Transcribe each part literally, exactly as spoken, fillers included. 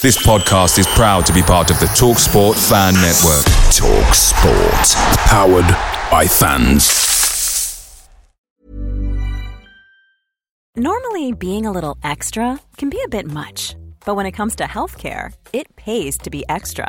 This podcast is proud to be part of the TalkSport Fan Network. TalkSport. Powered by fans. Normally, being a little extra can be a bit much. But when it comes to healthcare, it pays to be extra.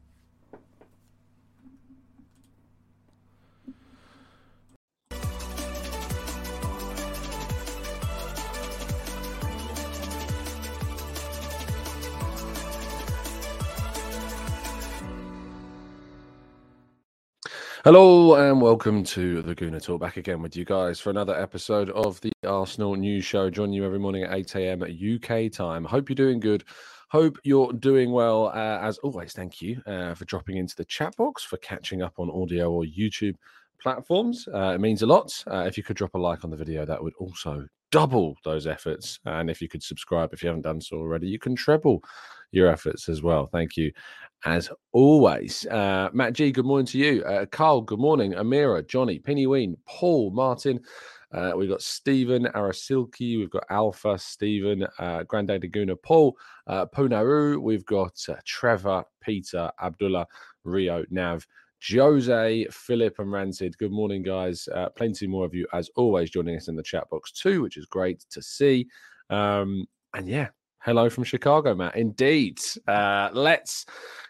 Hello and welcome to the Gooner Talk. Back again with you guys for another episode of the Arsenal News Show. Joining you every morning at eight a.m. U K time. Hope you're doing good. Hope you're doing well. Uh, as always, thank you uh, for dropping into the chat box, for catching up on audio or YouTube platforms. Uh, it means a lot. Uh, if you could drop a like on the video, that would also double those efforts. And if you could subscribe, if you haven't done so already, you can treble your efforts as well. Thank you, as always. Uh, Matt G, good morning to you. Uh, Carl, good morning. Amira, Johnny, Penny Ween, Paul, Martin. Uh, we've got Stephen, Arasilki. We've got Alpha, Stephen, uh, Grande Daguna, Paul, uh, Punaru. We've got uh, Trevor, Peter, Abdullah, Rio, Nav, Jose, Philip and Rancid. Good morning, guys. Uh, plenty more of you, as always, joining us in the chat box too, which is great to see. Um, and yeah, hello from Chicago, Matt. Indeed. Uh, let's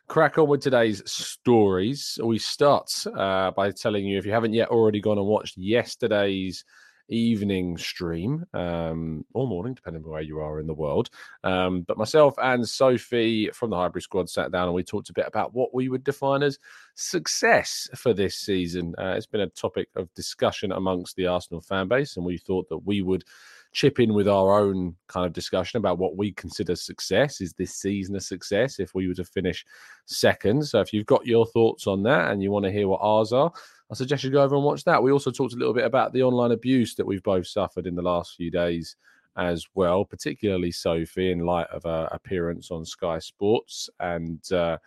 crack on with today's stories. We start uh, by telling you, if you haven't yet already gone and watched yesterday's evening stream, um, or morning, depending on where you are in the world, um, but myself and Sophie from the Highbury Squad sat down and we talked a bit about what we would define as success for this season. Uh, it's been a topic of discussion amongst the Arsenal fan base, and we thought that we would chip in with our own kind of discussion about what we consider success. Is this season a success if we were to finish second? So if you've got your thoughts on that and you want to hear what ours are, I suggest you go over and watch that. We also talked a little bit about the online abuse that we've both suffered in the last few days as well, particularly Sophie, in light of her appearance on Sky Sports and uh,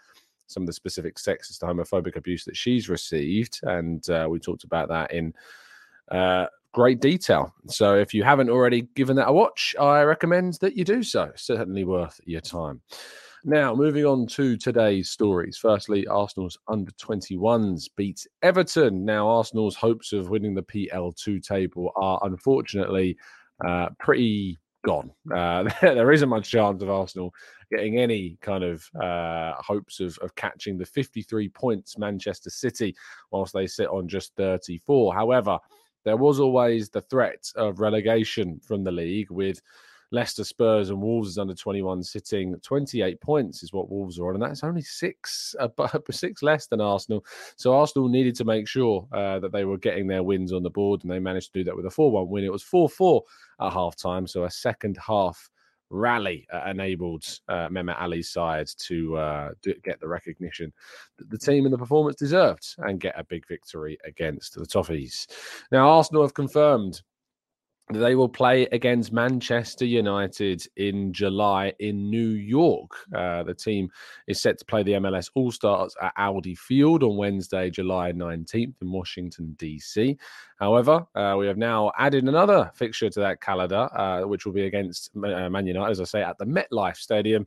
some of the specific sexist and homophobic abuse that she's received. And uh, we talked about that in uh great detail. So if you haven't already given that a watch, I recommend that you do so. Certainly worth your time. Now, moving on to today's stories. Firstly, Arsenal's under twenty-ones beat Everton. Now, Arsenal's hopes of winning the P L two table are unfortunately uh, pretty gone. Uh, there isn't much chance of Arsenal getting any kind of uh, hopes of, of catching the fifty-three points Manchester City, whilst they sit on just thirty-four. However, there was always the threat of relegation from the league, with Leicester, Spurs and Wolves' under twenty-one sitting twenty-eight points is what Wolves are on. And that's only six uh, six less than Arsenal. So Arsenal needed to make sure uh, that they were getting their wins on the board. And they managed to do that with a four one win. It was four four at half-time. So a second-half rally uh, enabled uh, Mehmet Ali's side to uh, do, get the recognition that the team and the performance deserved and get a big victory against the Toffees. Now, Arsenal have confirmed that they will play against Manchester United in July in New York. Uh, the team is set to play the M L S All-Stars at Audi Field on Wednesday, July nineteenth in Washington, D C. However, uh, we have now added another fixture to that calendar, uh, which will be against Man United, as I say, at the MetLife Stadium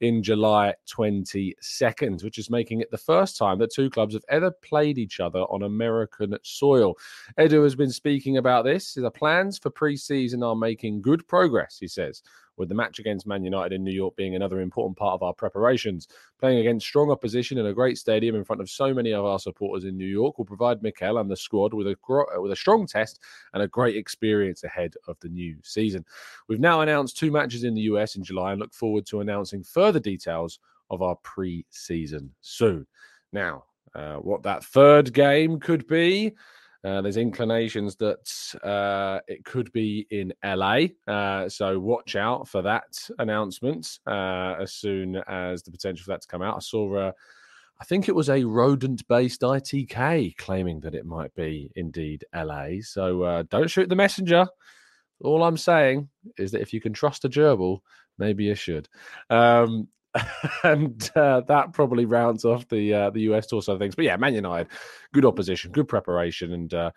in July twenty-second, which is making it the first time that two clubs have ever played each other on American soil. Edu has been speaking about this. The plans for pre-season are making good progress, he says, with the match against Man United in New York being another important part of our preparations. Playing against strong opposition in a great stadium in front of so many of our supporters in New York will provide Mikel and the squad with a gro- with a strong test and a great experience ahead of the new season. We've now announced two matches in the U S in July and look forward to announcing further details of our pre-season soon. Now, uh, what that third game could be, uh, there's inclinations that uh, it could be in L A. Uh, so watch out for that announcement uh, as soon as the potential for that to come out. I saw, uh, I think it was a rodent-based I T K claiming that it might be indeed L A. So uh, don't shoot the messenger. All I'm saying is that if you can trust a gerbil, maybe you should. Um, and uh, that probably rounds off the uh, the U S tour side of things. But yeah, Man United, good opposition, good preparation, and uh,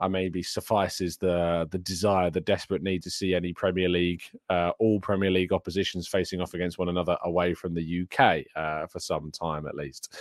I maybe suffices the the desire, the desperate need to see any Premier League, uh, all Premier League oppositions facing off against one another away from the U K uh, for some time at least.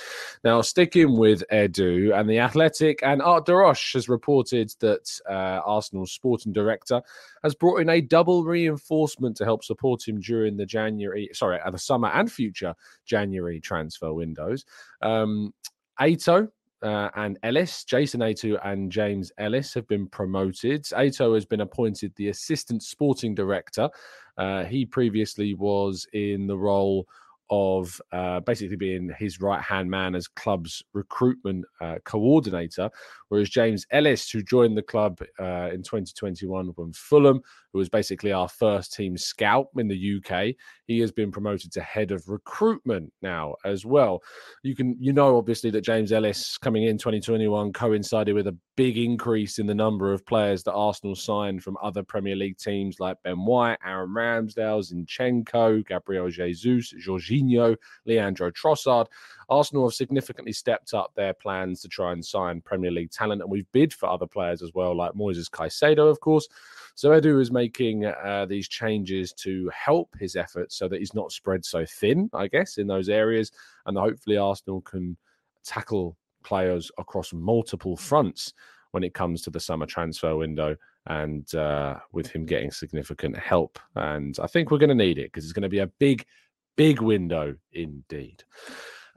Now, sticking with Edu and The Athletic, and Art Darosh has reported that uh, Arsenal's sporting director has brought in a double reinforcement to help support him during the January, sorry, the summer and future January transfer windows. Um, Ato. Uh, and Ellis, Jason Ato and James Ellis have been promoted. Ato has been appointed the assistant sporting director. Uh, he previously was in the role of uh, basically being his right-hand man as club's recruitment uh, coordinator, whereas James Ellis, who joined the club uh, in twenty twenty-one from Fulham, who was basically our first team scout in the U K, he has been promoted to head of recruitment now as well. You can, you know, obviously that James Ellis coming in twenty twenty-one coincided with a big increase in the number of players that Arsenal signed from other Premier League teams like Ben White, Aaron Ramsdale, Zinchenko, Gabriel Jesus, Jorginho, Leandro Trossard. Arsenal have significantly stepped up their plans to try and sign Premier League talent, and we've bid for other players as well, like Moises Caicedo, of course. So Edu is making uh, these changes to help his efforts so that he's not spread so thin, I guess, in those areas, and hopefully Arsenal can tackle players across multiple fronts when it comes to the summer transfer window. And uh, with him getting significant help, and I think we're going to need it because it's going to be a big Big window indeed.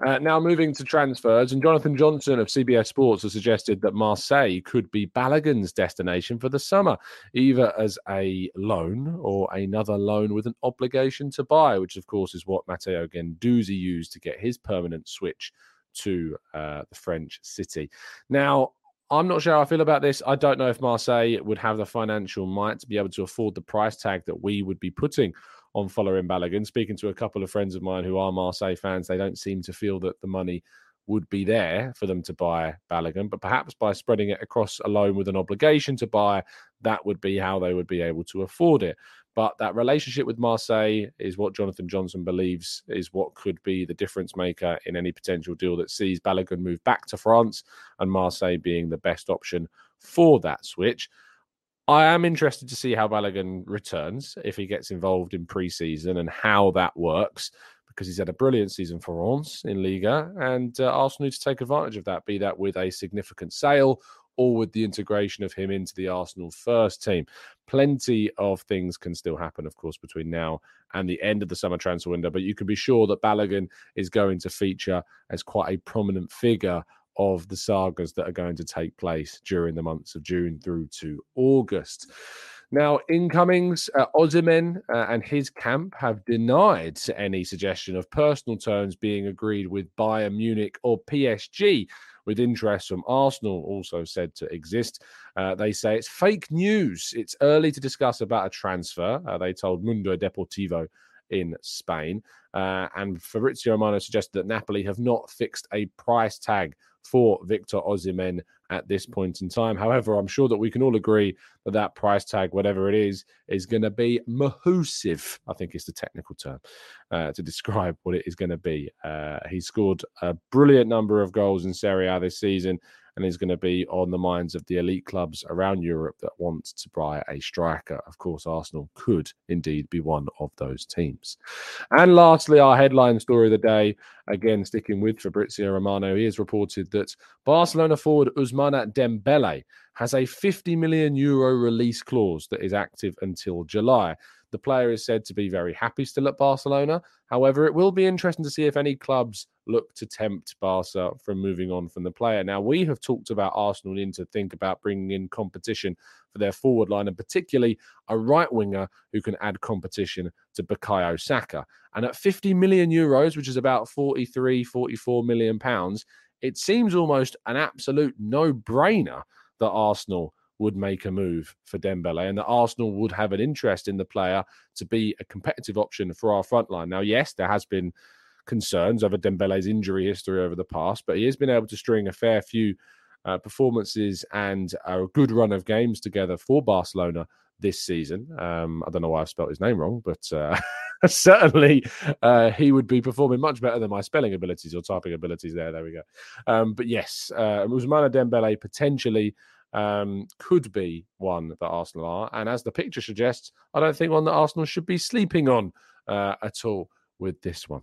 Uh, now moving to transfers, and Jonathan Johnson of C B S Sports has suggested that Marseille could be Balogun's destination for the summer, either as a loan or another loan with an obligation to buy, which of course is what Matteo Guendouzi used to get his permanent switch to uh, the French city. Now, I'm not sure how I feel about this. I don't know if Marseille would have the financial might to be able to afford the price tag that we would be putting on following Balogun. Speaking to a couple of friends of mine who are Marseille fans, they don't seem to feel that the money would be there for them to buy Balogun, but perhaps by spreading it across a loan with an obligation to buy, that would be how they would be able to afford it. But that relationship with Marseille is what Jonathan Johnson believes is what could be the difference maker in any potential deal that sees Balogun move back to France and Marseille being the best option for that switch. I am interested to see how Balogun returns, if he gets involved in pre-season and how that works, because he's had a brilliant season for Reims in Liga, and uh, Arsenal need to take advantage of that, be that with a significant sale or with the integration of him into the Arsenal first team. Plenty of things can still happen, of course, between now and the end of the summer transfer window, but you can be sure that Balogun is going to feature as quite a prominent figure of the sagas that are going to take place during the months of June through to August. Now, incomings, uh, Osimhen uh, and his camp have denied any suggestion of personal terms being agreed with Bayern Munich or P S G, with interest from Arsenal also said to exist. Uh, they say it's fake news. It's early to discuss about a transfer, uh, they told Mundo Deportivo in Spain. Uh, and Fabrizio Romano suggested that Napoli have not fixed a price tag for Victor Osimhen at this point in time. However, I'm sure that we can all agree that that price tag, whatever it is, is going to be massive. I think it's the technical term uh, to describe what it is going to be. Uh, he scored a brilliant number of goals in Serie A this season and is going to be on the minds of the elite clubs around Europe that want to buy a striker. Of course, Arsenal could indeed be one of those teams. And lastly, our headline story of the day, again, sticking with Fabrizio Romano, he has reported that Barcelona forward Ousmane Dembele has a fifty million euro release clause that is active until July. The player is said to be very happy still at Barcelona. However, it will be interesting to see if any clubs look to tempt Barca from moving on from the player. Now, we have talked about Arsenal needing to think about bringing in competition for their forward line, and particularly a right winger who can add competition to Bukayo Saka. And at fifty million euros, which is about forty-three, forty-four million pounds, it seems almost an absolute no-brainer that Arsenal would make a move for Dembele, and that Arsenal would have an interest in the player to be a competitive option for our front line. Now, yes, there has been concerns over Dembele's injury history over the past, but he has been able to string a fair few uh, performances and a good run of games together for Barcelona this season. Um, I don't know why I've spelt his name wrong, but uh, certainly uh, he would be performing much better than my spelling abilities or typing abilities there. There we go. Um, but yes, uh, Ousmane Dembele potentially um, could be one that Arsenal are. And as the picture suggests, I don't think one that Arsenal should be sleeping on uh, at all with this one.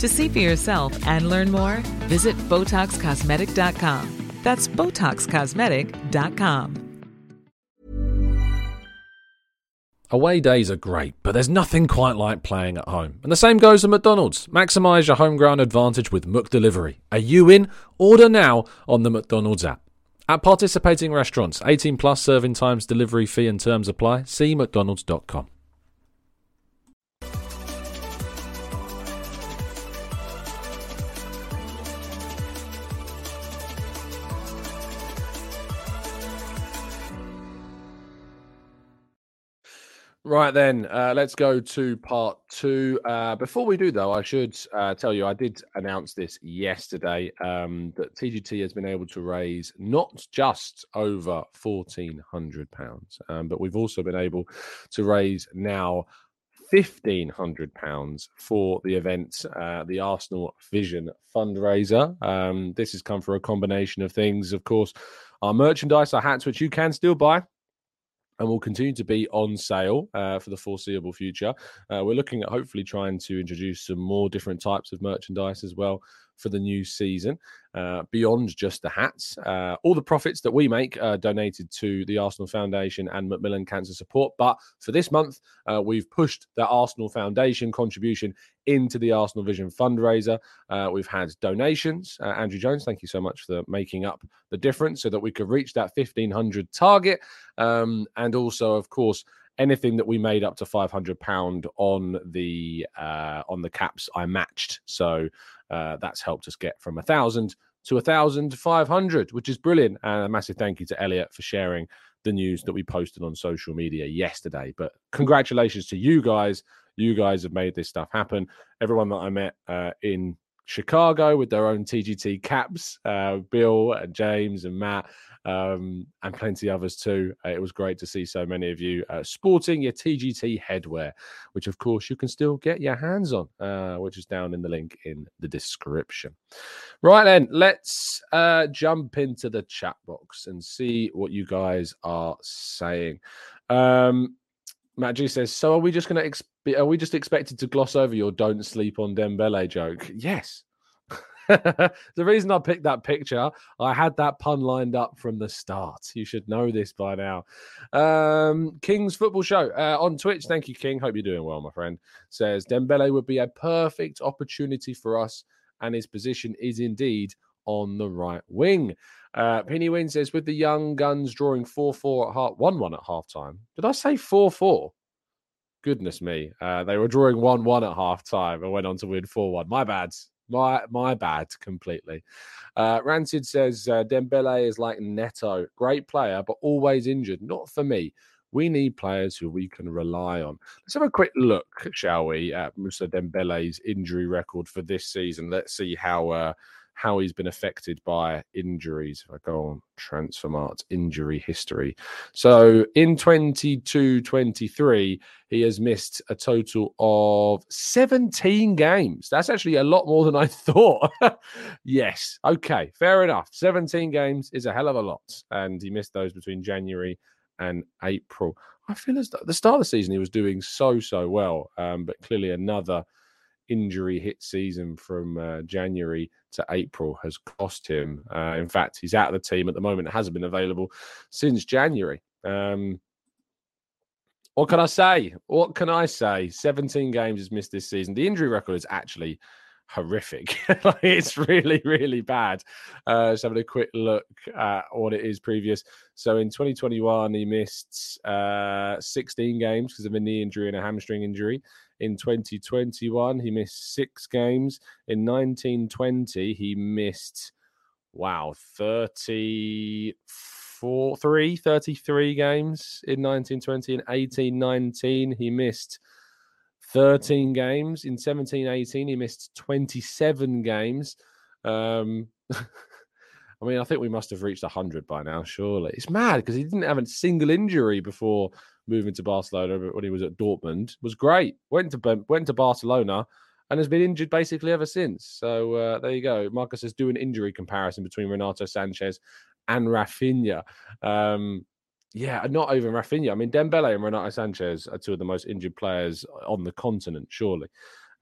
To see for yourself and learn more, visit Botox Cosmetic dot com. That's Botox Cosmetic dot com. Away days are great, but there's nothing quite like playing at home. And the same goes for McDonald's. Maximise your home ground advantage with McDelivery. Are you in? Order now on the McDonald's app. At participating restaurants, eighteen plus serving times, delivery fee and terms apply. See mcdonalds dot com. Right then, uh, let's go to part two. Uh, before we do, though, I should uh, tell you, I did announce this yesterday, um, that T G T has been able to raise not just over fourteen hundred pounds, um, but we've also been able to raise now fifteen hundred pounds for the event, uh, the Arsenal Vision fundraiser. Um, this has come for a combination of things. Of course, our merchandise, our hats, which you can still buy, and will continue to be on sale uh, for the foreseeable future. Uh, we're looking at hopefully trying to introduce some more different types of merchandise as well for the new season, uh, beyond just the hats. Uh, all the profits that we make are donated to the Arsenal Foundation and Macmillan Cancer Support. But for this month, uh, we've pushed the Arsenal Foundation contribution into the Arsenal Vision fundraiser. Uh, we've had donations. Uh, Andrew Jones, thank you so much for making up the difference so that we could reach that fifteen hundred target. Um, and also, of course, anything that we made up to five hundred pounds on the uh, on the caps, I matched. So uh, that's helped us get from one thousand to one thousand five hundred, which is brilliant. And a massive thank you to Elliot for sharing the news that we posted on social media yesterday. But congratulations to you guys. You guys have made this stuff happen. Everyone that I met uh, in Chicago with their own T G T caps, uh, Bill and James and Matt, Um, and plenty others too. Uh, it was great to see so many of you uh, sporting your T G T headwear, which of course you can still get your hands on, uh, which is down in the link in the description. Right then, let's uh, jump into the chat box and see what you guys are saying. Um, Matt G says, so are we just going to, exp- are we just expected to gloss over your don't sleep on Dembele joke? Yes. The reason I picked that picture, I had that pun lined up from the start. You should know this by now. Um, King's Football Show uh, on Twitch. Thank you, King. Hope you're doing well, my friend. Says Dembele would be a perfect opportunity for us, and his position is indeed on the right wing. Uh, Penny Wynn says, with the young guns drawing four four at half, one one at halftime. Did I say four four? Goodness me. Uh, they were drawing one one at halftime and went on to win four one. My bad. My my bad, completely. Uh, Rancid says, uh, Dembele is like Neto. Great player, but always injured. Not for me. We need players who we can rely on. Let's have a quick look, shall we, at Moussa Dembele's injury record for this season. Let's see how uh, how he's been affected by injuries. If I go on Transfermarkt's injury history. So in twenty-two twenty-three, he has missed a total of seventeen games. That's actually a lot more than I thought. Yes. Okay. Fair enough. seventeen games is a hell of a lot. And he missed those between January and April. I feel as though at the start of the season, he was doing so, so well. Um, but clearly another injury hit season from uh, January to April has cost him. Uh, in fact, he's out of the team at the moment. It hasn't been available since January. Um, what can I say? What can I say? seventeen games he's missed this season. The injury record is actually horrific. Like, it's really, really bad. Uh, just having a quick look at what it is previous. So in twenty twenty-one, he missed uh, sixteen games because of a knee injury and a hamstring injury. In twenty twenty-one, he missed six games. In nineteen twenty, he missed, wow, thirty-four, three, thirty-three games in nineteen twenty. In eighteen nineteen, he missed thirteen games. In seventeen eighteen, he missed twenty-seven games. Um, I mean, I think we must have reached one hundred by now, surely. It's mad because he didn't have a single injury before moving to Barcelona. But when he was at Dortmund, was great. Went to went to Barcelona and has been injured basically ever since. So uh, there you go. Marcus says, do an injury comparison between Renato Sanchez and Rafinha. Um, yeah, not even Rafinha. I mean, Dembele and Renato Sanchez are two of the most injured players on the continent, surely.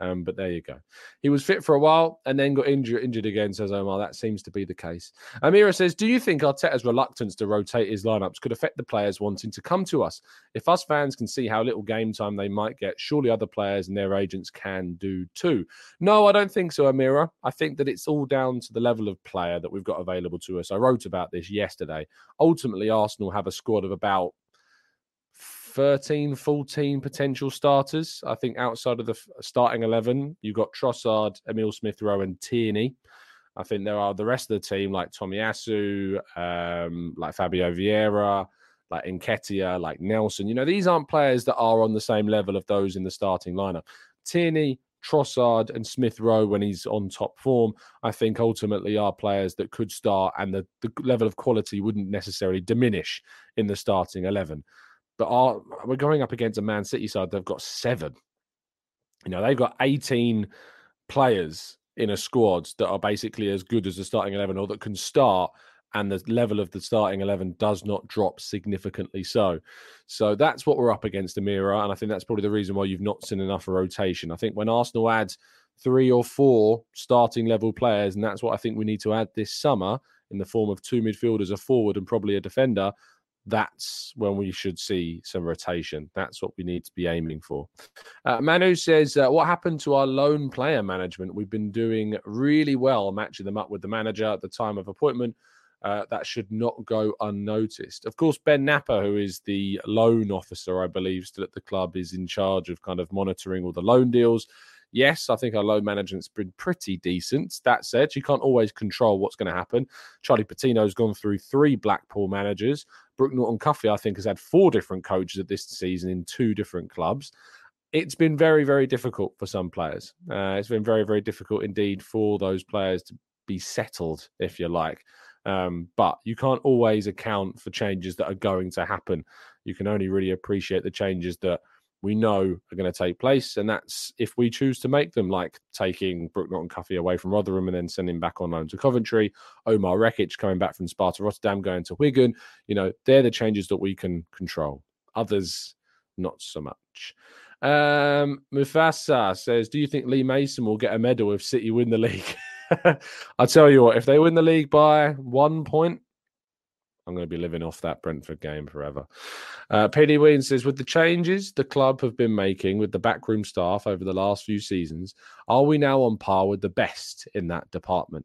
Um, but there you go. He was fit for a while and then got injured, injured again, says Omar. That seems to be the case. Amira says, do you think Arteta's reluctance to rotate his lineups could affect the players wanting to come to us? If us fans can see how little game time they might get, surely other players and their agents can do too. No, I don't think so, Amira. I think that it's all down to the level of player that we've got available to us. I wrote about this yesterday. Ultimately, Arsenal have a squad of about thirteen, fourteen potential starters. I think outside of the f- starting eleven, you've got Trossard, Emile Smith-Rowe and Tierney. I think there are the rest of the team like Tomiyasu, um, like Fabio Vieira, like Nketiah, like Nelson. You know, these aren't players that are on the same level of those in the starting lineup. Tierney, Trossard and Smith-Rowe, when he's on top form, I think ultimately are players that could start and the, the level of quality wouldn't necessarily diminish in the starting eleven. But are, we're going up against a Man City side. They've got seven. You know, they've got eighteen players in a squad that are basically as good as the starting eleven or that can start, and the level of the starting eleven does not drop significantly so. So that's what we're up against, Amira, and I think that's probably the reason why you've not seen enough rotation. I think when Arsenal add three or four starting level players, and that's what I think we need to add this summer in the form of two midfielders, a forward and probably a defender, that's when we should see some rotation. That's what we need to be aiming for. Uh, Manu says, uh, what happened to our loan player management? We've been doing really well matching them up with the manager at the time of appointment. Uh, that should not go unnoticed. Of course, Ben Napper, who is the loan officer, I believe, still at the club, is in charge of kind of monitoring all the loan deals. Yes, I think our loan management's been pretty decent. That said, you can't always control what's going to happen. Charlie Patino's gone through three Blackpool managers. Brooke Norton-Cuffley, I think, has had four different coaches at this season in two different clubs. It's been very, very difficult for some players. Uh, it's been very, very difficult indeed for those players to be settled, if you like. Um, but you can't always account for changes that are going to happen. You can only really appreciate the changes that we know are going to take place, and that's if we choose to make them, like taking Brooke Norton-Cuffley away from Rotherham and then sending him back on loan to Coventry, Omar Rekic coming back from Sparta Rotterdam, going to Wigan. You know, they're the changes that we can control. Others, not so much. Um, Mufasa says, do you think Lee Mason will get a medal if City win the league? I tell you what, if they win the league by one point, I'm going to be living off that Brentford game forever. Uh, P D Ween says, with the changes the club have been making with the backroom staff over the last few seasons, are we now on par with the best in that department?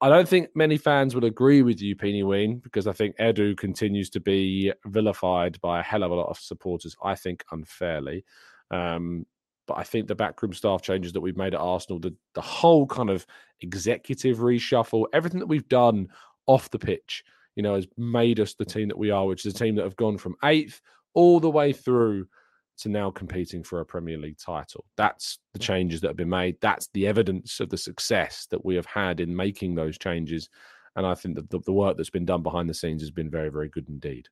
I don't think many fans will agree with you, Peeny Ween, because I think Edu continues to be vilified by a hell of a lot of supporters, I think unfairly. Um, but I think the backroom staff changes that we've made at Arsenal, the, the whole kind of executive reshuffle, everything that we've done off the pitch, you know, has made us the team that we are, which is a team that have gone from eighth all the way through to now competing for a Premier League title. That's the changes that have been made. That's the evidence of the success that we have had in making those changes. And I think that the, the work that's been done behind the scenes has been very, very good indeed.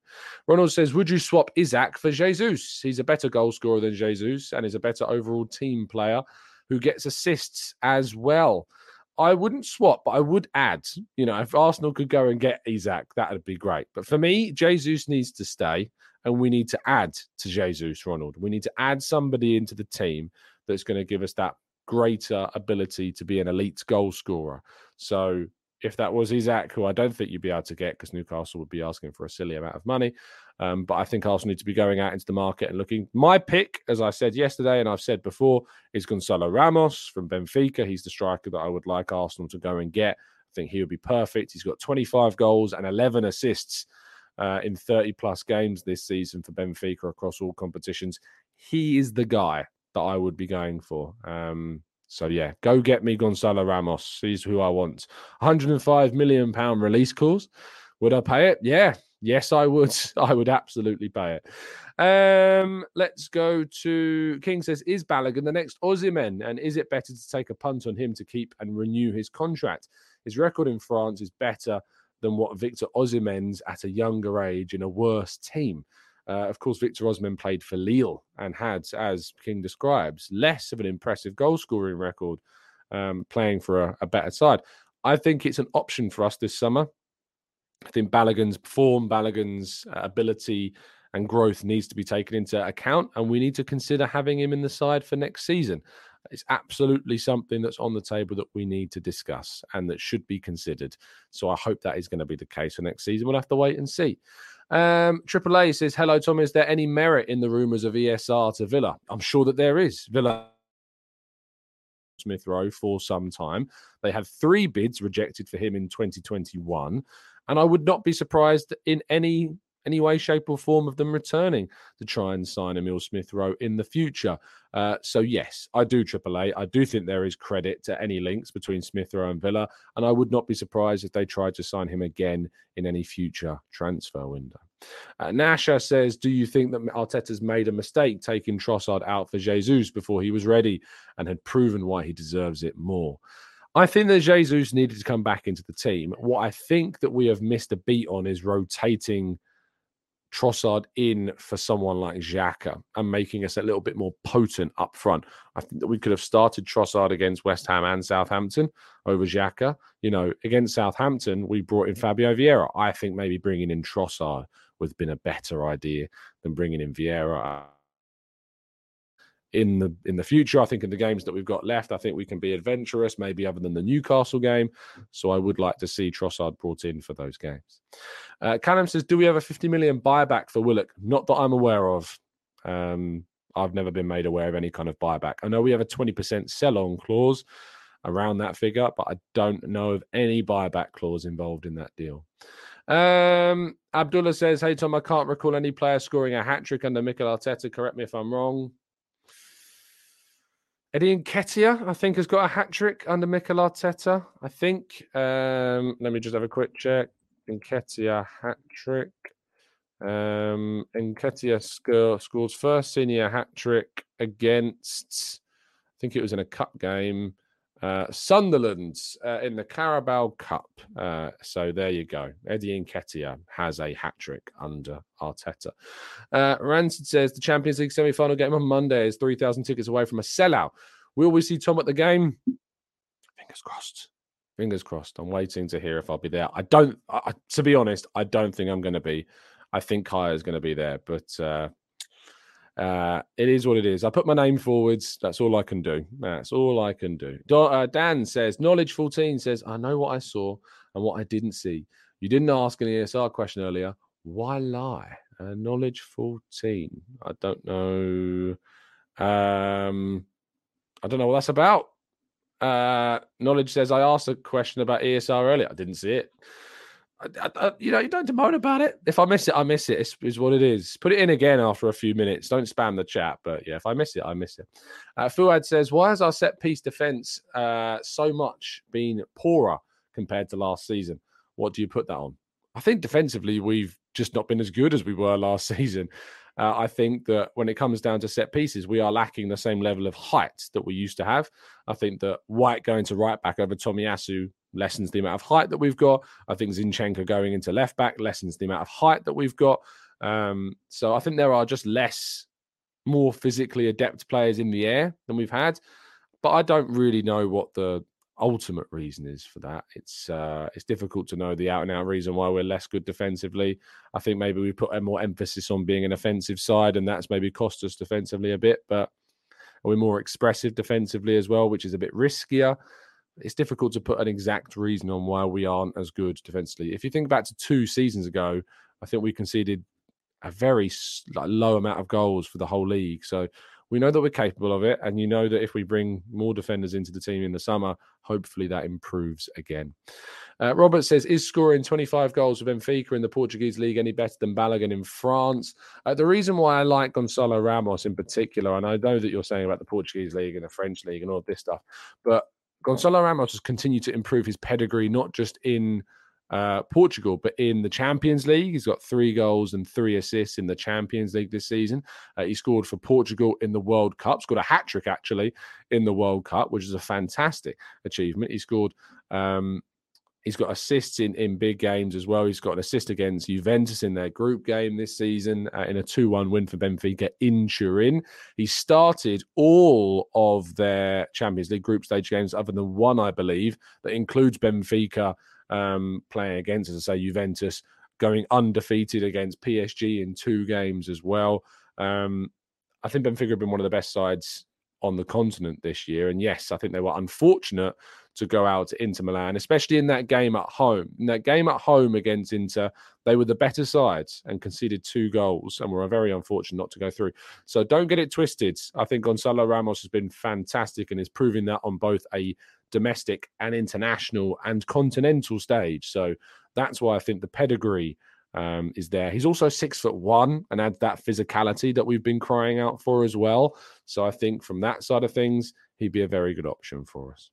Ronald says, would you swap Isaac for Jesus? He's a better goal scorer than Jesus and is a better overall team player who gets assists as well. I wouldn't swap, but I would add, you know, if Arsenal could go and get Isaac, that would be great. But for me, Jesus needs to stay and we need to add to Jesus, Ronald. We need to add somebody into the team that's going to give us that greater ability to be an elite goal scorer. So if that was Isaac, who I don't think you'd be able to get because Newcastle would be asking for a silly amount of money. Um, but I think Arsenal need to be going out into the market and looking. My pick, as I said yesterday and I've said before, is Gonzalo Ramos from Benfica. He's the striker that I would like Arsenal to go and get. I think he would be perfect. He's got twenty-five goals and eleven assists uh, in thirty-plus games this season for Benfica across all competitions. He is the guy that I would be going for. Um So, yeah, go get me Gonzalo Ramos. He's who I want. one hundred five million pounds release clause. Would I pay it? Yeah. Yes, I would. I would absolutely pay it. Um, let's go to... King says, is Balogun the next Osimhen? And is it better to take a punt on him to keep and renew his contract? His record in France is better than what Victor Osimhen's at a younger age in a worse team. Uh, of course, Victor Osimhen played for Lille and had, as King describes, less of an impressive goal-scoring record um, playing for a, a better side. I think it's an option for us this summer. I think Balogun's form, Balogun's uh, ability and growth needs to be taken into account, and we need to consider having him in the side for next season. It's absolutely something that's on the table that we need to discuss and that should be considered. So I hope that is going to be the case for next season. We'll have to wait and see. Um, Triple A says, hello, Tom. Is there any merit in the rumours of E S R to Villa? I'm sure that there is. Villa Smith Rowe for some time. They have three bids rejected for him in twenty twenty-one. And I would not be surprised in any, any way, shape or form of them returning to try and sign Emile Smith Rowe in the future. Uh, so, yes, I do, Triple A. I do think there is credit to any links between Smith Rowe and Villa. And I would not be surprised if they tried to sign him again in any future transfer window. Uh, Nasha says, do you think that Arteta's made a mistake taking Trossard out for Jesus before he was ready and had proven why he deserves it more? I think that Jesus needed to come back into the team. What I think that we have missed a beat on is rotating Trossard in for someone like Xhaka and making us a little bit more potent up front. I think that we could have started Trossard against West Ham and Southampton over Xhaka. You know, against Southampton, we brought in Fabio Vieira. I think maybe bringing in Trossard would have been a better idea than bringing in Vieira. In the in the future, I think in the games that we've got left, I think we can be adventurous, maybe other than the Newcastle game. So I would like to see Trossard brought in for those games. Uh, Callum says, do we have a fifty million buyback for Willock? Not that I'm aware of. Um, I've never been made aware of any kind of buyback. I know we have a twenty percent sell-on clause around that figure, but I don't know of any buyback clause involved in that deal. Um, Abdullah says, hey, Tom, I can't recall any player scoring a hat-trick under Mikel Arteta. Correct me if I'm wrong. Eddie Nketiah, I think, has got a hat-trick under Mikel Arteta, I think. Um, let me just have a quick check. Nketiah, hat-trick. Um, Nketiah score, scores first senior hat-trick against, I think it was in a cup game, uh, Sunderland uh, in the Carabao Cup. Uh, so there you go. Eddie Nketiah has a hat-trick under Arteta. Uh, Rancid says the Champions League semi-final game on Monday is three thousand tickets away from a sellout. Will we see Tom at the game? Fingers crossed. Fingers crossed. I'm waiting to hear if I'll be there. I don't, I, to be honest, I don't think I'm going to be. I think Kaya is going to be there, but uh, uh, it is what it is. I put my name forwards. That's all I can do. That's all I can do. Do uh, Dan says, Knowledge fourteen says, I know what I saw and what I didn't see. You didn't ask an E S R question earlier. Why lie? Uh, knowledge fourteen. I don't know. Um, I don't know what that's about. Uh, knowledge says, I asked a question about E S R earlier. I didn't see it. I, I, you know, you don't moan about it. If I miss it, I miss it. It's, it's what it is. Put it in again after a few minutes. Don't spam the chat. But yeah, if I miss it, I miss it. Uh, Fuad says, why has our set piece defense uh, so much been poorer compared to last season? What do you put that on? I think defensively, we've just not been as good as we were last season. Uh, I think that when it comes down to set pieces, we are lacking the same level of height that we used to have. I think that White going to right back over Tomiyasu lessens the amount of height that we've got. I think Zinchenko going into left back lessens the amount of height that we've got. Um, so I think there are just less, more physically adept players in the air than we've had. But I don't really know what the ultimate reason is for that. It's uh, it's difficult to know the out-and-out reason why we're less good defensively. I think maybe we put a more emphasis on being an offensive side, and that's maybe cost us defensively a bit. But we're more expressive defensively as well, which is a bit riskier. It's difficult to put an exact reason on why we aren't as good defensively. If you think back to two seasons ago, I think we conceded a very like, low amount of goals for the whole league. So we know that we're capable of it. And you know that if we bring more defenders into the team in the summer, hopefully that improves again. Uh, Robert says, is scoring twenty-five goals with Benfica in the Portuguese league any better than Balogun in France? Uh, the reason why I like Gonzalo Ramos in particular, and I know that you're saying about the Portuguese league and the French league and all of this stuff, but Gonzalo Ramos has continued to improve his pedigree, not just in uh, Portugal, but in the Champions League. He's got three goals and three assists in the Champions League this season. Uh, he scored for Portugal in the World Cup, scored a hat-trick actually in the World Cup, which is a fantastic achievement. He scored, um, he's got assists in, in big games as well. He's got an assist against Juventus in their group game this season uh, in a two one win for Benfica in Turin. He started all of their Champions League group stage games other than one, I believe, that includes Benfica um, playing against, as I say, Juventus, going undefeated against P S G in two games as well. Um, I think Benfica have been one of the best sides on the continent this year. And yes, I think they were unfortunate to go out to Inter Milan, especially in that game at home. In that game at home against Inter, they were the better sides and conceded two goals and were very unfortunate not to go through. So don't get it twisted. I think Gonzalo Ramos has been fantastic and is proving that on both a domestic and international and continental stage. So that's why I think the pedigree Um, is there. He's also six foot one and adds that physicality that we've been crying out for as well. So I think from that side of things, he'd be a very good option for us.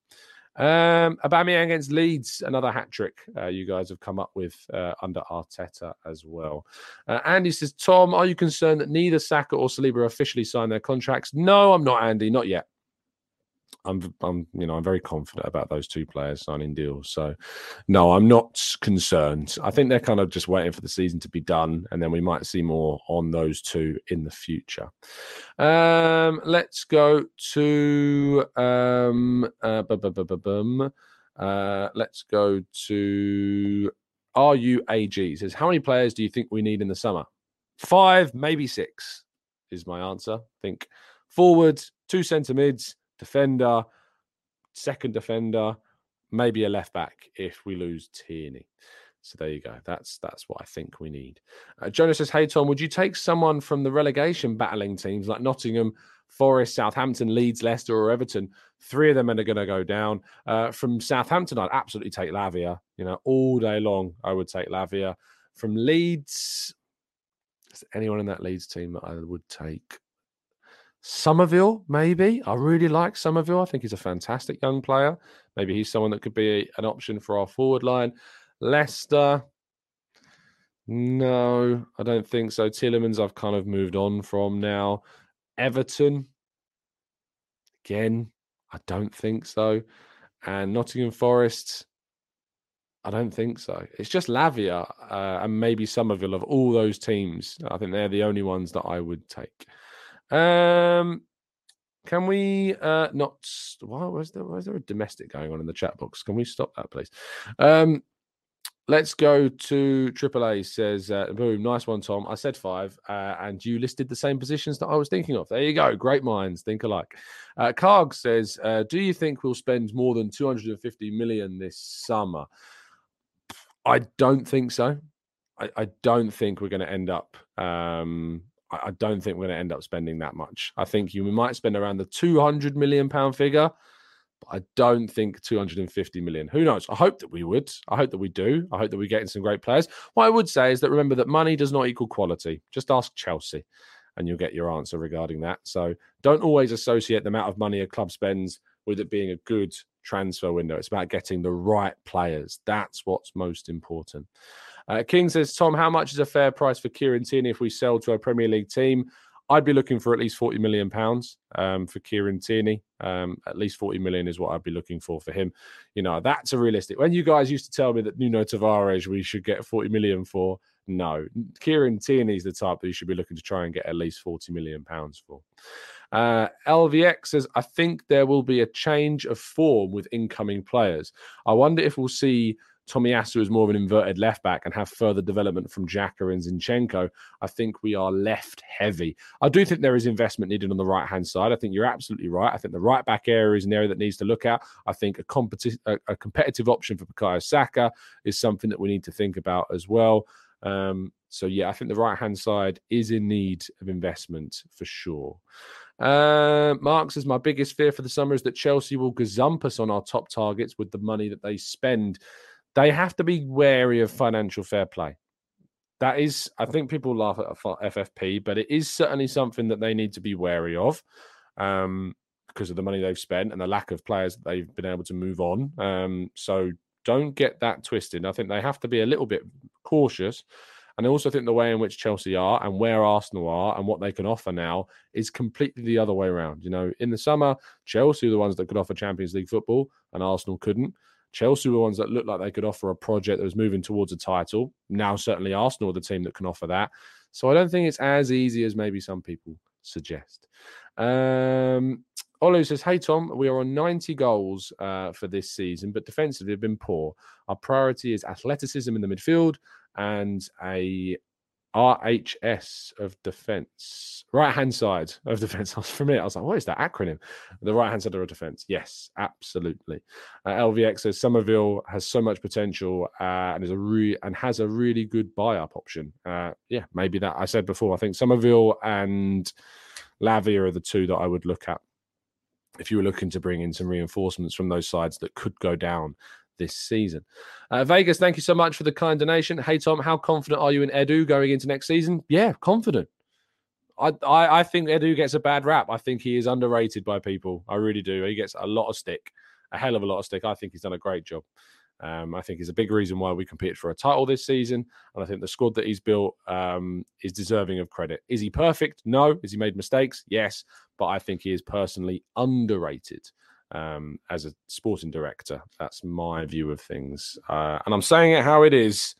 Um, Aubameyang against Leeds, another hat-trick uh, you guys have come up with uh, under Arteta as well. Uh, Andy says, Tom, are you concerned that neither Saka or Saliba officially signed their contracts? No, I'm not, Andy. Not yet. I'm, I'm, you know, I'm very confident about those two players signing deals. So, no, I'm not concerned. I think they're kind of just waiting for the season to be done, and then we might see more on those two in the future. Um, let's go to um, uh, bu- bu- bu- bu- bum. Uh, let's go to R U A G. It says, how many players do you think we need in the summer? Five, maybe six, is my answer. I think forward, two centre mids, defender, second defender, maybe a left back if we lose Tierney. So there you go. That's that's what I think we need. Uh, Jonas says, hey, Tom, would you take someone from the relegation battling teams like Nottingham, Forest, Southampton, Leeds, Leicester or Everton? Three of them are going to go down. Uh, from Southampton, I'd absolutely take Lavia. You know, all day long, I would take Lavia. From Leeds, is there anyone in that Leeds team that I would take? Somerville, maybe. I really like Somerville. I think he's a fantastic young player. Maybe he's someone that could be an option for our forward line. Leicester, no, I don't think so. Tielemans, I've kind of moved on from now. Everton, again, I don't think so. And Nottingham Forest, I don't think so. It's just Lavia uh, and maybe Somerville of all those teams. I think they're the only ones that I would take. Um, can we uh, not? Why was there? Was there a domestic going on in the chat box? Can we stop that, please? Um, let's go to triple A. Says, uh, boom, nice one, Tom. I said five, uh, and you listed the same positions that I was thinking of. There you go. Great minds think alike. Uh, Carg says, uh, do you think we'll spend more than two hundred fifty million this summer? I don't think so. I, I don't think we're going to end up. Um, I don't think we're going to end up spending that much. I think you we might spend around the two hundred million pounds figure, but I don't think two hundred fifty million pounds. Who knows? I hope that we would. I hope that we do. I hope that we're getting some great players. What I would say is that remember that money does not equal quality. Just ask Chelsea and you'll get your answer regarding that. So don't always associate the amount of money a club spends with it being a good transfer window. It's about getting the right players. That's what's most important. Uh, King says, Tom, how much is a fair price for Kieran Tierney if we sell to a Premier League team? I'd be looking for at least forty million pounds um, for Kieran Tierney. Um, at least forty million pounds is what I'd be looking for for him. You know, that's a realistic. When you guys used to tell me that Nuno Tavares we should get forty million pounds for, no. Kieran Tierney is the type that you should be looking to try and get at least forty million pounds for. Uh, L V X says, I think there will be a change of form with incoming players. I wonder if we'll see Tomiyasu is more of an inverted left back and have further development from Xhaka and Zinchenko. I think we are left heavy. I do think there is investment needed on the right-hand side. I think you're absolutely right. I think the right-back area is an area that needs to look at. I think a, competi- a, a competitive option for Bukayo Saka is something that we need to think about as well. Um, so, yeah, I think the right-hand side is in need of investment for sure. Uh, Mark says, my biggest fear for the summer is that Chelsea will gazump us on our top targets with the money that they spend. They have to be wary of financial fair play. That is, I think people laugh at F F P, but it is certainly something that they need to be wary of um, because of the money they've spent and the lack of players that they've been able to move on. Um, so don't get that twisted. I think they have to be a little bit cautious. And I also think the way in which Chelsea are and where Arsenal are and what they can offer now is completely the other way around. You know, in the summer, Chelsea were the ones that could offer Champions League football and Arsenal couldn't. Chelsea were the ones that looked like they could offer a project that was moving towards a title. Now, certainly Arsenal are the team that can offer that. So I don't think it's as easy as maybe some people suggest. Um, Olu says, hey, Tom, we are on ninety goals uh, for this season, but defensively have been poor. Our priority is athleticism in the midfield and a R H S of defence. Right-hand side of defence. I was from it. I was like, what is that acronym? The right-hand side of defence. Yes, absolutely. Uh, L V X says Somerville has so much potential uh, and is a re- and has a really good buy-up option. Uh, yeah, maybe that. I said before, I think Somerville and Lavia are the two that I would look at if you were looking to bring in some reinforcements from those sides that could go down this season. Uh, Vegas, thank you so much for the kind donation. Hey, Tom, how confident are you in Edu going into next season? Yeah, confident. I, I, I think Edu gets a bad rap. I think he is underrated by people. I really do. He gets a lot of stick, a hell of a lot of stick. I think he's done a great job. Um, I think he's a big reason why we competed for a title this season. And I think the squad that he's built um, is deserving of credit. Is he perfect? No. Has he made mistakes? Yes. But I think he is personally underrated. Um, as a sporting director, that's my view of things. Uh, and I'm saying it how it is.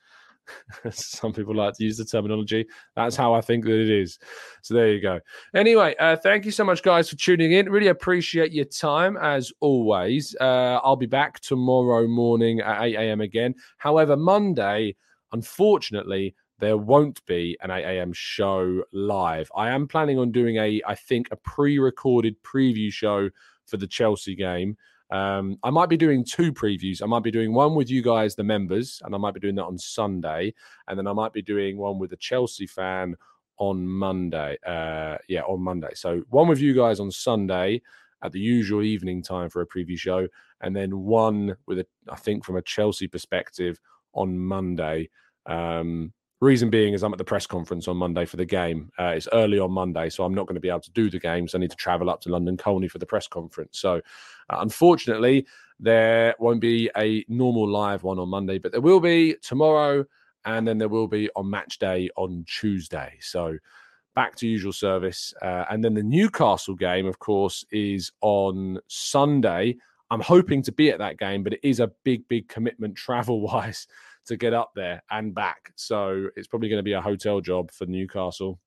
Some people like to use the terminology. That's how I think that it is. So there you go. Anyway, uh, thank you so much, guys, for tuning in. Really appreciate your time, as always. Uh, I'll be back tomorrow morning at eight a.m. again. However, Monday, unfortunately, there won't be an eight a.m. show live. I am planning on doing, a, I think, a pre-recorded preview show for the Chelsea game. Um, I might be doing two previews. I might be doing one with you guys, the members, and I might be doing that on Sunday. And then I might be doing one with a Chelsea fan on Monday. Uh, yeah, on Monday. So one with you guys on Sunday at the usual evening time for a preview show. And then one with, a, I think, from a Chelsea perspective on Monday. Um, reason being is I'm at the press conference on Monday for the game. Uh, it's early on Monday, so I'm not going to be able to do the game. So I need to travel up to London Colney for the press conference. So uh, unfortunately, there won't be a normal live one on Monday, but there will be tomorrow, and then there will be on match day on Tuesday. So back to usual service. Uh, and then the Newcastle game, of course, is on Sunday. I'm hoping to be at that game, but it is a big, big commitment travel-wise to get up there and back. So it's probably going to be a hotel job for Newcastle,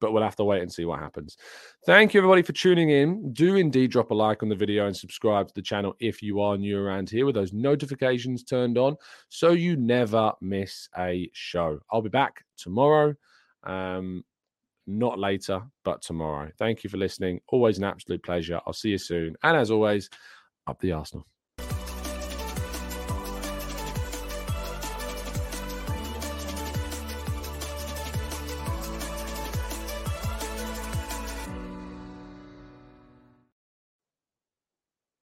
but we'll have to wait and see what happens. Thank you, everybody, for tuning in. Do indeed drop a like on the video and subscribe to the channel if you are new around here with those notifications turned on so you never miss a show. I'll be back tomorrow, um, not later, but tomorrow. Thank you for listening. Always an absolute pleasure. I'll see you soon. And as always, up the Arsenal.